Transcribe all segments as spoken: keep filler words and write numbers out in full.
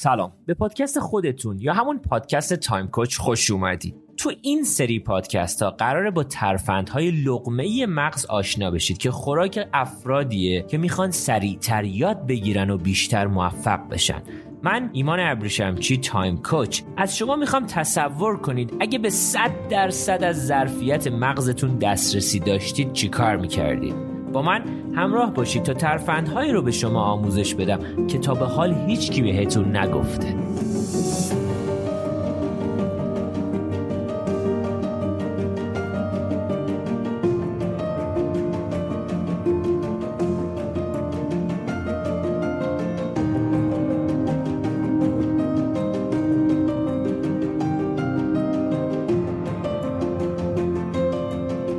سلام، به پادکست خودتون یا همون پادکست تایم کوچ خوش اومدید. تو این سری پادکست ها قراره با ترفندهای لقمه‌ای مغز آشنا بشید که خوراک افرادیه که میخوان سریعتر یاد بگیرن و بیشتر موفق بشن. من ایمان ابریشمچی، تایم کوچ، از شما میخوام تصور کنید اگه به صد درصد از ظرفیت مغزتون دسترسی داشتید چی کار میکردید؟ با من همراه باشید تا ترفندهایی رو به شما آموزش بدم که تا به حال هیچ کی بهتون نگفته.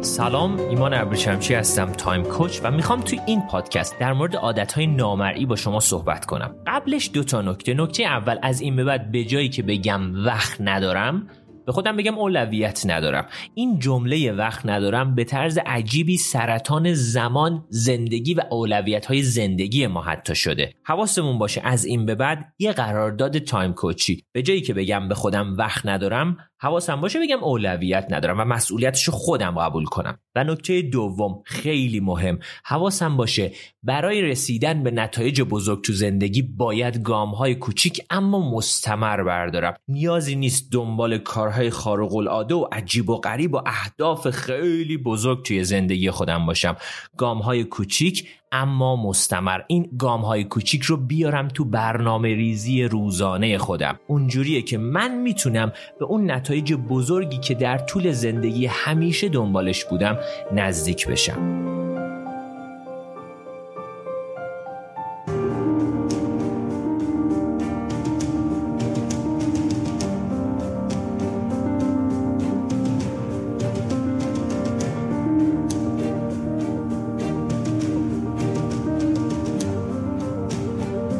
سلام، ایمان ابریشمچی هستم، تایم کوچ، و میخوام توی این پادکست در مورد عادتهای نامرئی با شما صحبت کنم. قبلش دو تا نکته. نکته اول، از این به بعد به جایی که بگم وقت ندارم، به خودم بگم اولویت ندارم. این جمله وقت ندارم به طرز عجیبی سرطان زمان، زندگی و اولویت‌های زندگی ما حتی شده. حواسمون باشه از این به بعد یه قرارداد تایم کوچی، به جایی که بگم به خودم وقت ندارم، حواسم باشه بگم اولویت ندارم و مسئولیتشو خودم قبول کنم. و نکته دوم خیلی مهم، حواسم باشه برای رسیدن به نتایج بزرگ تو زندگی باید گام‌های کوچیک اما مستمر بردارم. نیازی نیست دنبال کارهای خارق العاده و عجیب و غریب و اهداف خیلی بزرگ توی زندگی خودم باشم. گام‌های کوچیک اما مستمر، این گام‌های کوچیک رو بیارم تو برنامه‌ریزی روزانه خودم، اونجوریه که من میتونم به اون نتایج بزرگی که در طول زندگی همیشه دنبالش بودم نزدیک بشم.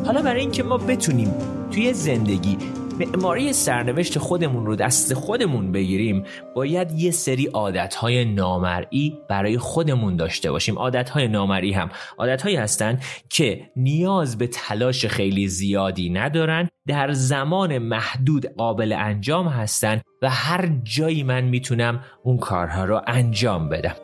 حالا برای اینکه ما بتونیم توی زندگی معماری سرنوشت خودمون رو دست خودمون بگیریم، باید یه سری عادتهای نامرئی برای خودمون داشته باشیم. عادتهای نامرئی هم عادتهایی هستن که نیاز به تلاش خیلی زیادی ندارن، در زمان محدود قابل انجام هستن و هر جایی من میتونم اون کارها رو انجام بدم.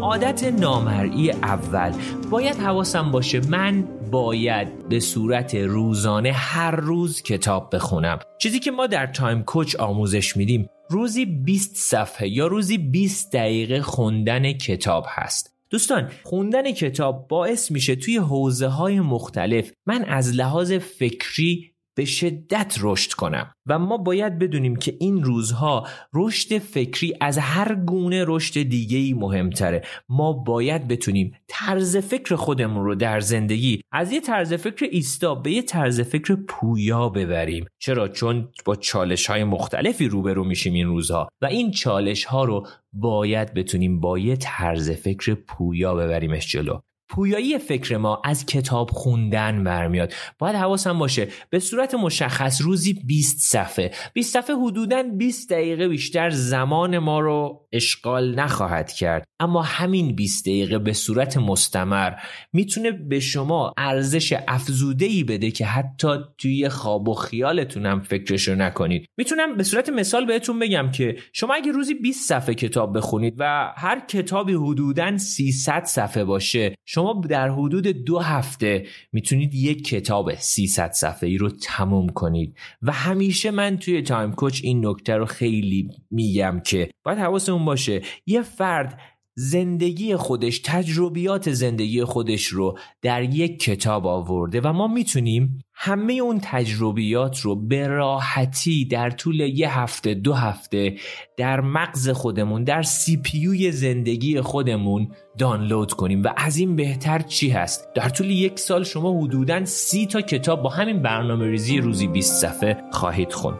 عادت نامرئی اول، باید حواسم باشه من باید به صورت روزانه هر روز کتاب بخونم. چیزی که ما در تایم کوچ آموزش میدیم روزی بیست صفحه یا روزی بیست دقیقه خوندن کتاب هست. دوستان، خوندن کتاب باعث میشه توی حوزه‌های مختلف من از لحاظ فکری به شدت رشد کنم و ما باید بدونیم که این روزها رشد فکری از هر گونه رشد دیگه‌ای مهمتره. ما باید بتونیم طرز فکر خودمون رو در زندگی از یه طرز فکر ایستا به یه طرز فکر پویا ببریم. چرا؟ چون با چالش‌های مختلفی روبرو میشیم این روزها و این چالش‌ها رو باید بتونیم با یه طرز فکر پویا ببریمش جلو. پویایی فکر ما از کتاب خوندن برمیاد. باید حواسم باشه به صورت مشخص روزی بیست صفحه، بیست صفحه حدوداً بیست دقیقه بیشتر زمان ما رو اشغال نخواهد کرد، اما همین بیست دقیقه به صورت مستمر میتونه به شما ارزش افزوده‌ای بده که حتی توی خواب و خیالتونم فکرشو نکنید. میتونم به صورت مثال بهتون بگم که شما اگه روزی بیست صفحه کتاب بخونید و هر کتابی حدوداً سیصد صفحه باشه، شما در حدود دو هفته میتونید یک کتاب سیصد صفحه‌ای رو تموم کنید. و همیشه من توی تایم کوچ این نکته رو خیلی میگم که باید حواسمون باشه یه فرد زندگی خودش، تجربیات زندگی خودش رو در یک کتاب آورده و ما میتونیم همه اون تجربیات رو به راحتی در طول یه هفته، دو هفته در مغز خودمون، در سی پی یوی زندگی خودمون دانلود کنیم. و از این بهتر چی هست؟ در طول یک سال شما حدوداً سی تا کتاب با همین برنامه‌ریزی روزی بیست صفحه خواهید خوند.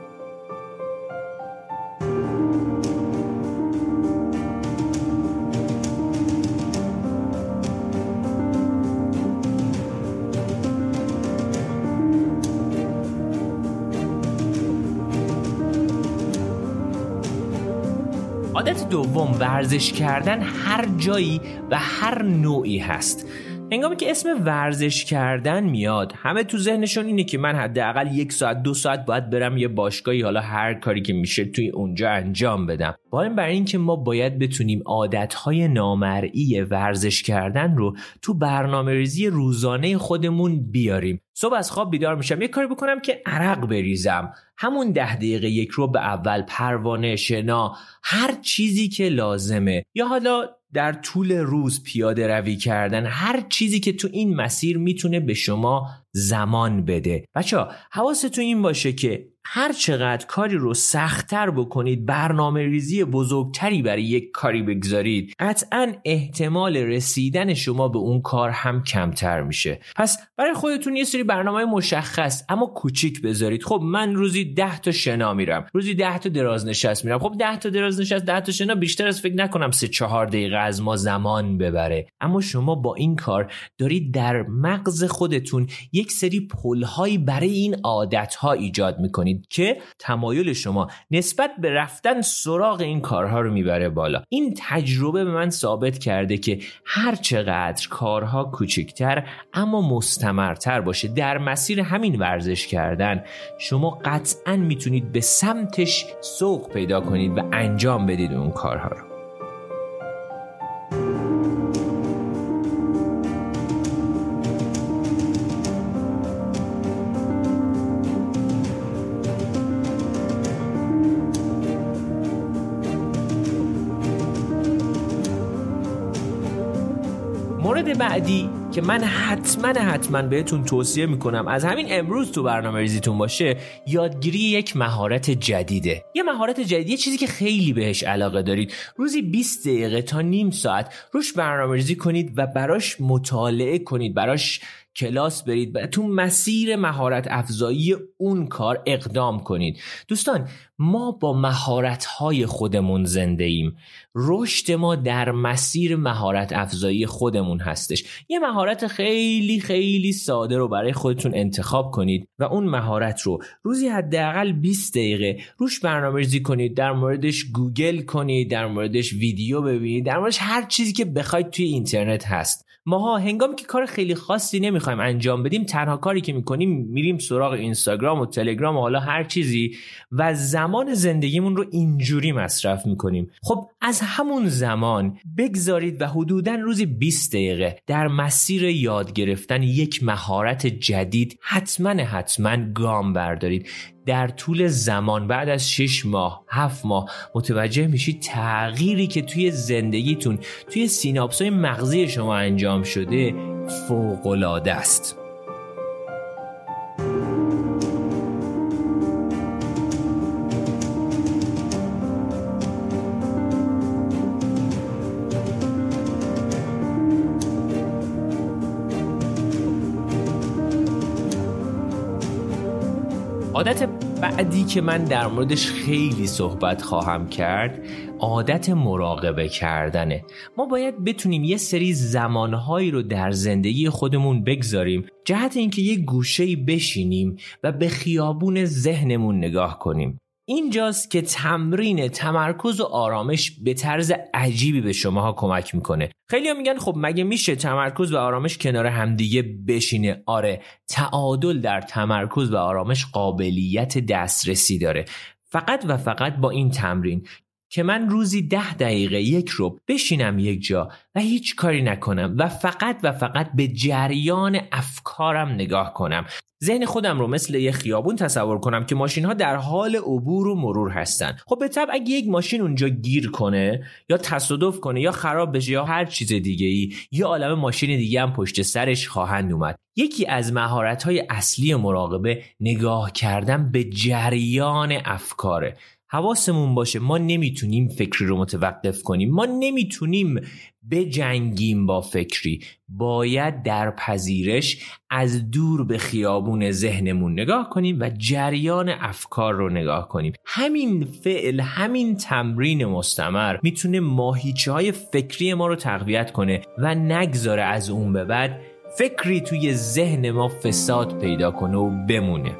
عادت دوم ورزش کردن هر جایی و هر نوعی هست. هنگامی که اسم ورزش کردن میاد، همه تو ذهنشون اینه که من حداقل یک ساعت دو ساعت باید برم یه باشگاهی، حالا هر کاری که میشه توی اونجا انجام بدم. با این برای اینکه ما باید بتونیم عادتهای نامرئی ورزش کردن رو تو برنامه ریزی روزانه خودمون بیاریم. صبح از خواب بیدار میشم، یه کاری بکنم که عرق بریزم، همون ده دقیقه یک رو به اول، پروانه، شنا، هر چیزی که لازمه، یا حالا در طول روز پیاده روی کردن، هر چیزی که تو این مسیر میتونه به شما زمان بده. بچه‌ها حواستون این باشه که هر چقدر کاری رو سخت‌تر بکنید، برنامه ریزی بزرگتری برای یک کاری بگذارید، قطعاً احتمال رسیدن شما به اون کار هم کمتر میشه. پس برای خودتون یه سری برنامه مشخص اما کوچیک بذارید. خب من روزی ده تا شنا میرم، روزی ده تا درازنشست میرم. خب ده تا درازنشست، ده تا شنا بیشتر از فکر نکنم سه چهار دقیقه از ما زمان ببره. اما شما با این کار دارید در مغز خودتون یک سری پل‌هایی برای این عادت‌ها ایجاد می‌کنید که تمایل شما نسبت به رفتن سراغ این کارها رو میبره بالا. این تجربه به من ثابت کرده که هر چقدر کارها کوچکتر اما مستمرتر باشه در مسیر همین ورزش کردن، شما قطعاً میتونید به سمتش سوق پیدا کنید و انجام بدید اون کارها رو. مورد بعدی که من حتما حتما بهتون توصیه میکنم از همین امروز تو برنامه ریزیتون باشه، یادگیری یک مهارت جدیده. یه مهارت جدید، یه چیزی که خیلی بهش علاقه دارید، روزی بیست دقیقه تا نیم ساعت روش برنامه ریزی کنید و براش مطالعه کنید، براش کلاس برید و تو مسیر مهارت افزایی اون کار اقدام کنید. دوستان ما با مهارت‌های خودمون زنده‌ایم. رشد ما در مسیر مهارت افزایی خودمون هستش. یه مهارت خیلی خیلی ساده رو برای خودتون انتخاب کنید و اون مهارت رو روزی حداقل بیست دقیقه روش برنامه‌ریزی کنید، در موردش گوگل کنید، در موردش ویدیو ببینید، در موردش هر چیزی که بخواید توی اینترنت هست. ماها هنگامی که کار خیلی خاصی نمیخوایم انجام بدیم، تنها کاری که میکنیم میریم سراغ اینستاگرام و تلگرام و حالا هر چیزی و زمان زندگیمون رو اینجوری مصرف میکنیم. خب از همون زمان بگذارید و حدوداً روزی بیست دقیقه در مسیر یاد گرفتن یک مهارت جدید حتما حتما گام بردارید. در طول زمان بعد از شش ماه هفت ماه متوجه میشید تغییری که توی زندگیتون، توی سیناپس‌های مغزی شما انجام شده فوق‌العاده است. عادت بعدی که من در موردش خیلی صحبت خواهم کرد، عادت مراقبه کردنه. ما باید بتونیم یه سری زمانهایی رو در زندگی خودمون بگذاریم جهت اینکه یه گوشه‌ای بشینیم و به خیابون ذهنمون نگاه کنیم. اینجاست که تمرین تمرکز و آرامش به طرز عجیبی به شماها کمک میکنه. خیلی‌ها میگن خب مگه میشه تمرکز و آرامش کنار همدیگه بشینه؟ آره، تعادل در تمرکز و آرامش قابلیت دسترسی داره، فقط و فقط با این تمرین که من روزی ده دقیقه یک رو بشینم یک جا و هیچ کاری نکنم و فقط و فقط به جریان افکارم نگاه کنم. ذهن خودم رو مثل یه خیابون تصور کنم که ماشین‌ها در حال عبور و مرور هستن. خب به طبع اگه یک ماشین اونجا گیر کنه یا تصادف کنه یا خراب بشه یا هر چیز دیگه‌ای، یه عالمه ماشین دیگه هم پشت سرش خواهند اومد. یکی از مهارت‌های اصلی مراقبه نگاه کردن به جریان افکاره. حواسمون باشه ما نمیتونیم فکری رو متوقف کنیم، ما نمیتونیم بجنگیم با فکری، باید در پذیرش از دور به خیابون ذهنمون نگاه کنیم و جریان افکار رو نگاه کنیم. همین فعل، همین تمرین مستمر میتونه ماهیچه‌های فکری ما رو تقویت کنه و نگذاره از اون به بعد فکری توی ذهن ما فساد پیدا کنه و بمونه.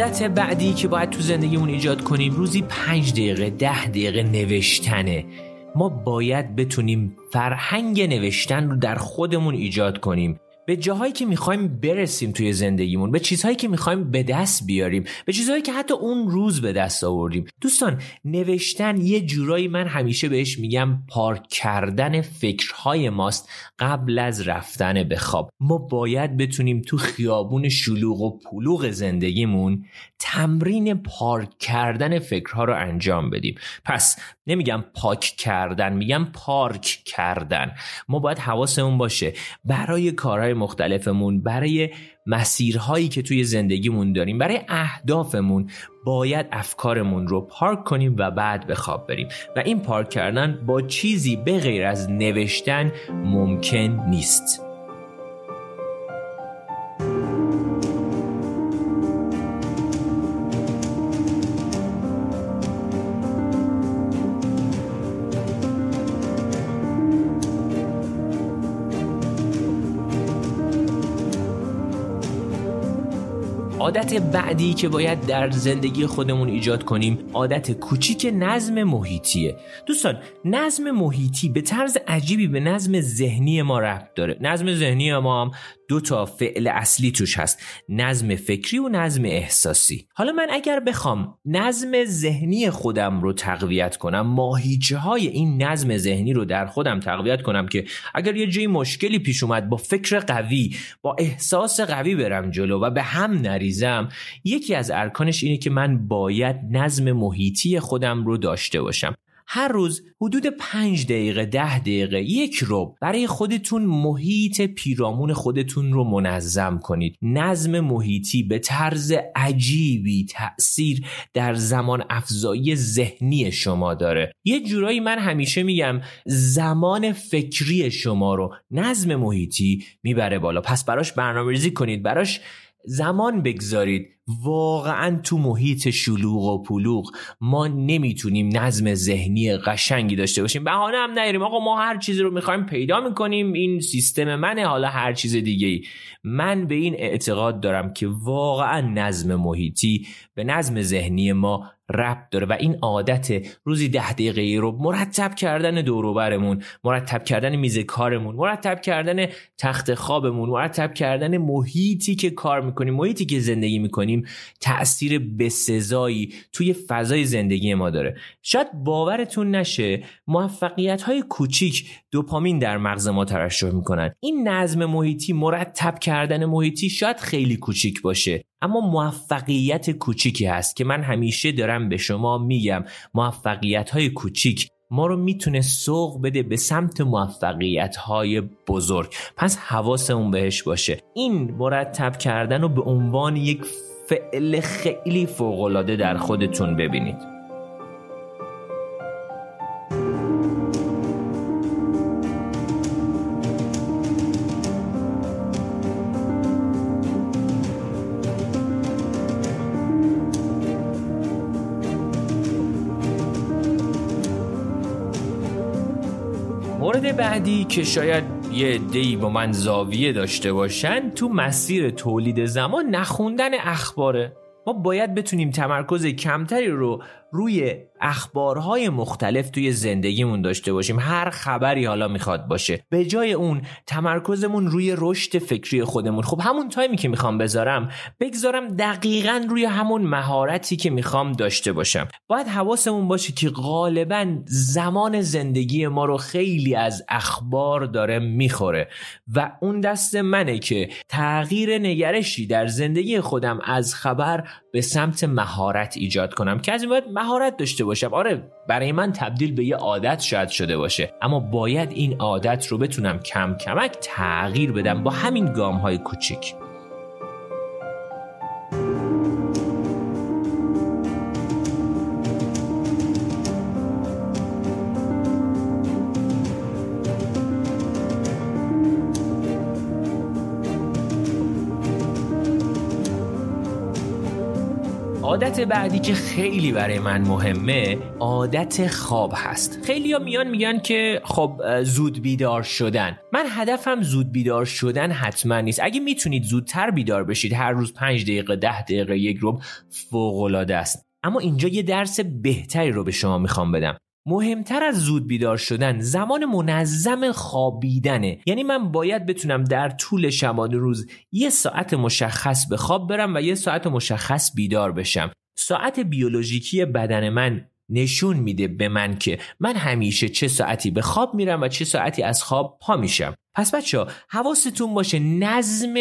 عادت بعدی که باید تو زندگیمون ایجاد کنیم روزی پنج دقیقه ده دقیقه نوشتنه. ما باید بتونیم فرهنگ نوشتن رو در خودمون ایجاد کنیم، به جاهایی که میخوایم برسیم توی زندگیمون، به چیزهایی که میخوایم به دست بیاریم، به چیزهایی که حتی اون روز به دست آوردیم. دوستان، نوشتن یه جورایی من همیشه بهش میگم پارک کردن فکرهای ماست قبل از رفتن به خواب. ما باید بتونیم تو خیابون شلوغ و پلوغ زندگیمون تمرین پارک کردن فکرها رو انجام بدیم. پس نمیگم پاک کردن، میگم پارک کردن. ما باید حواسمون باشه برای کارهای مختلفمون، برای مسیرهایی که توی زندگیمون داریم، برای اهدافمون باید افکارمون رو پارک کنیم و بعد به خواب بریم. و این پارک کردن با چیزی به غیر از نوشتن ممکن نیست. عادت بعدی که باید در زندگی خودمون ایجاد کنیم عادت کوچیک نظم محیطیه. دوستان، نظم محیطی به طرز عجیبی به نظم ذهنی ما ربط داره. نظم ذهنی ما هم دو تا فعل اصلی توش هست، نظم فکری و نظم احساسی. حالا من اگر بخوام نظم ذهنی خودم رو تقویت کنم، ماهیچه های این نظم ذهنی رو در خودم تقویت کنم که اگر یه جایی مشکلی پیش اومد با فکر قوی، با احساس قوی برم جلو و به هم نریزم، یکی از ارکانش اینه که من باید نظم محیطی خودم رو داشته باشم. هر روز حدود پنج دقیقه ده دقیقه یک رو برای خودتون محیط پیرامون خودتون رو منظم کنید. نظم محیطی به طرز عجیبی تأثیر در زمان افزایی ذهنی شما داره. یه جورایی من همیشه میگم زمان فکری شما رو نظم محیطی میبره بالا. پس براش برنامه‌ریزی کنید، براش زمان بگذارید. واقعا تو محیط شلوغ و پلوغ ما نمیتونیم نظم ذهنی قشنگی داشته باشیم. بهانه هم نیاریم آقا ما هر چیزی رو میخوایم پیدا میکنیم، این سیستم منه، حالا هر چیز دیگه ای. من به این اعتقاد دارم که واقعا نظم محیطی به نظم ذهنی ما ربط داره و این عادت روزی ده دقیقه رو مرتب کردن دور و برمون، مرتب کردن میز کارمون، مرتب کردن تخت خوابمون، مرتب کردن محیطی که کار میکنیم، محیطی که زندگی میکنیم، تأثیر بسزایی توی فضای زندگی ما داره. شاید باورتون نشه موفقیت‌های کوچیک دوپامین در مغز ما ترشح میکنن. این نظم محیطی، مرتب کردن محیطی شاید خیلی کوچیک باشه، اما موفقیت کوچیکی هست که من همیشه دارم به شما میگم موفقیت‌های کوچیک ما رو میتونه سوق بده به سمت موفقیت‌های بزرگ. پس حواسمون بهش باشه. این مرتب کردن رو به عنوان یک فعل خیلی فوق‌العاده در خودتون ببینید. مورد بعدی که شاید یه عده‌ای با من زاویه داشته باشن تو مسیر تولید زمان، نخوندن اخباره. ما باید بتونیم تمرکز کمتری رو روی اخبارهای مختلف توی زندگیمون داشته باشیم، هر خبری حالا میخواد باشه. به جای اون تمرکزمون روی رشد فکری خودمون. خب همون تایمی که میخوام بذارم بگذارم دقیقاً روی همون مهارتی که میخوام داشته باشم. باید حواسمون باشه که غالباً زمان زندگی ما رو خیلی از اخبار داره میخوره و اون دست منه که تغییر نگرشی در زندگی خودم از خبر به سمت مهارت ایجاد کنم که از این باید مهارت داشته باشم. آره، برای من تبدیل به یه عادت شاید شده باشه، اما باید این عادت رو بتونم کم کمک تغییر بدم با همین گام‌های کوچیک. عادت بعدی که خیلی برای من مهمه عادت خواب هست. خیلیا میان میگن که خب زود بیدار شدن. من هدفم زود بیدار شدن حتما نیست. اگه میتونید زودتر بیدار بشید هر روز پنج دقیقه ده دقیقه یک ربع فوق العاده است. اما اینجا یه درس بهتری رو به شما میخوام بدم. مهمتر از زود بیدار شدن زمان منظم خوابیدنه. یعنی من باید بتونم در طول شبانه روز یه ساعت مشخص به خواب برم و یه ساعت مشخص بیدار بشم. ساعت بیولوژیکی بدن من نشون میده به من که من همیشه چه ساعتی به خواب میرم و چه ساعتی از خواب پا میشم. پس بچه‌ها حواستون باشه نظم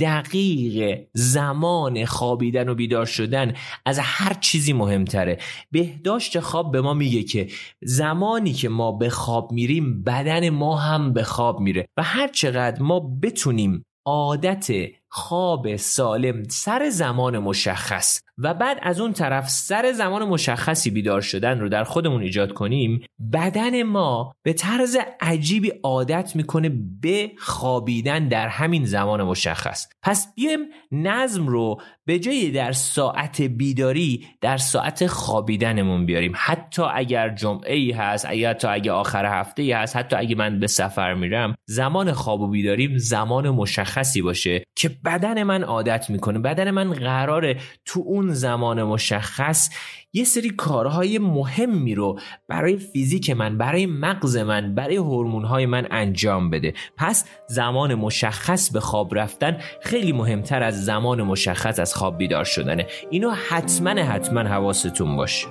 دقیق زمان خوابیدن و بیدار شدن از هر چیزی مهمتره. بهداشت خواب به ما میگه که زمانی که ما به خواب میریم بدن ما هم به خواب میره و هر چقدر ما بتونیم عادت خواب سالم سر زمان مشخص و بعد از اون طرف سر زمان مشخصی بیدار شدن رو در خودمون ایجاد کنیم، بدن ما به طرز عجیبی عادت میکنه به خوابیدن در همین زمان مشخص. پس بیایم نظم رو به جای در ساعت بیداری در ساعت خوابیدنمون بیاریم. حتی اگر جمعه‌ای هست، یا حتی اگر آخر هفته‌ای هست، حتی اگه من به سفر میرم، زمان خواب و بیداریم زمان مشخصی باشه که بدن من عادت میکنه. بدن من قراره تو اون زمان مشخص یه سری کارهای مهمی رو برای فیزیک من، برای مغز من، برای هورمون‌های من انجام بده. پس زمان مشخص به خواب رفتن خیلی مهمتر از زمان مشخص از خواب بیدار شدنه. اینو حتما حتما حواستون باشه.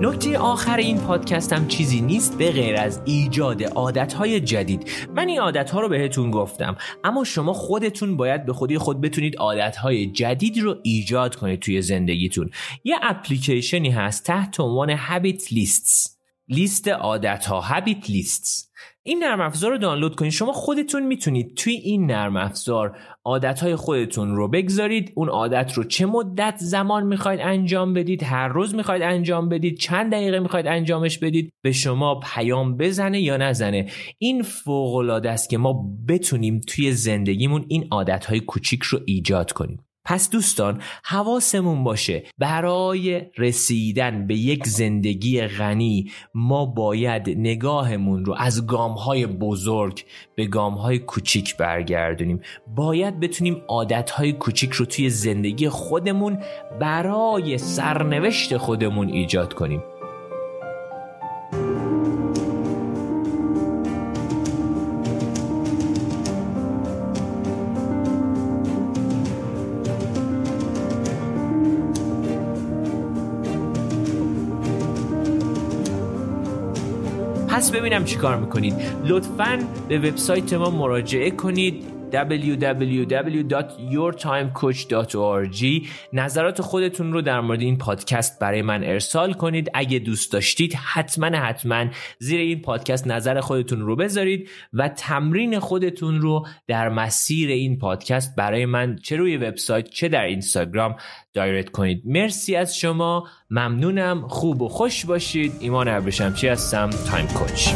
نکته آخر این پادکستم چیزی نیست به غیر از ایجاد عادتهای جدید. من این عادتها رو بهتون گفتم، اما شما خودتون باید به خودی خود بتونید عادتهای جدید رو ایجاد کنید توی زندگیتون. یه اپلیکیشنی هست تحت عنوان Habit Lists، لیست عادتها، Habit Lists. این نرم افزار رو دانلود کنید. شما خودتون میتونید توی این نرم افزار عادتهای خودتون رو بگذارید. اون عادت رو چه مدت زمان میخواید انجام بدید، هر روز میخواید انجام بدید، چند دقیقه میخواید انجامش بدید، به شما پیام بزنه یا نزنه. این فوق‌العاده است که ما بتونیم توی زندگیمون این عادتهای کوچیک رو ایجاد کنیم. پس دوستان حواسمون باشه برای رسیدن به یک زندگی غنی ما باید نگاهمون رو از گام‌های بزرگ به گام‌های کوچیک برگردونیم. باید بتونیم عادت‌های کوچیک رو توی زندگی خودمون برای سرنوشت خودمون ایجاد کنیم. پس ببینم چی کار میکنید. لطفاً به وبسایت ما مراجعه کنید دبلیو دبلیو دبلیو دات یور تایم کوچ دات او آر جی. نظرات خودتون رو در مورد این پادکست برای من ارسال کنید. اگه دوست داشتید حتما حتما زیر این پادکست نظر خودتون رو بذارید و تمرین خودتون رو در مسیر این پادکست برای من چه روی وبسایت چه در اینستاگرام دایرکت کنید. مرسی از شما، ممنونم. خوب و خوش باشید. ایمان ابرشمچی هستم، تایم کوچ.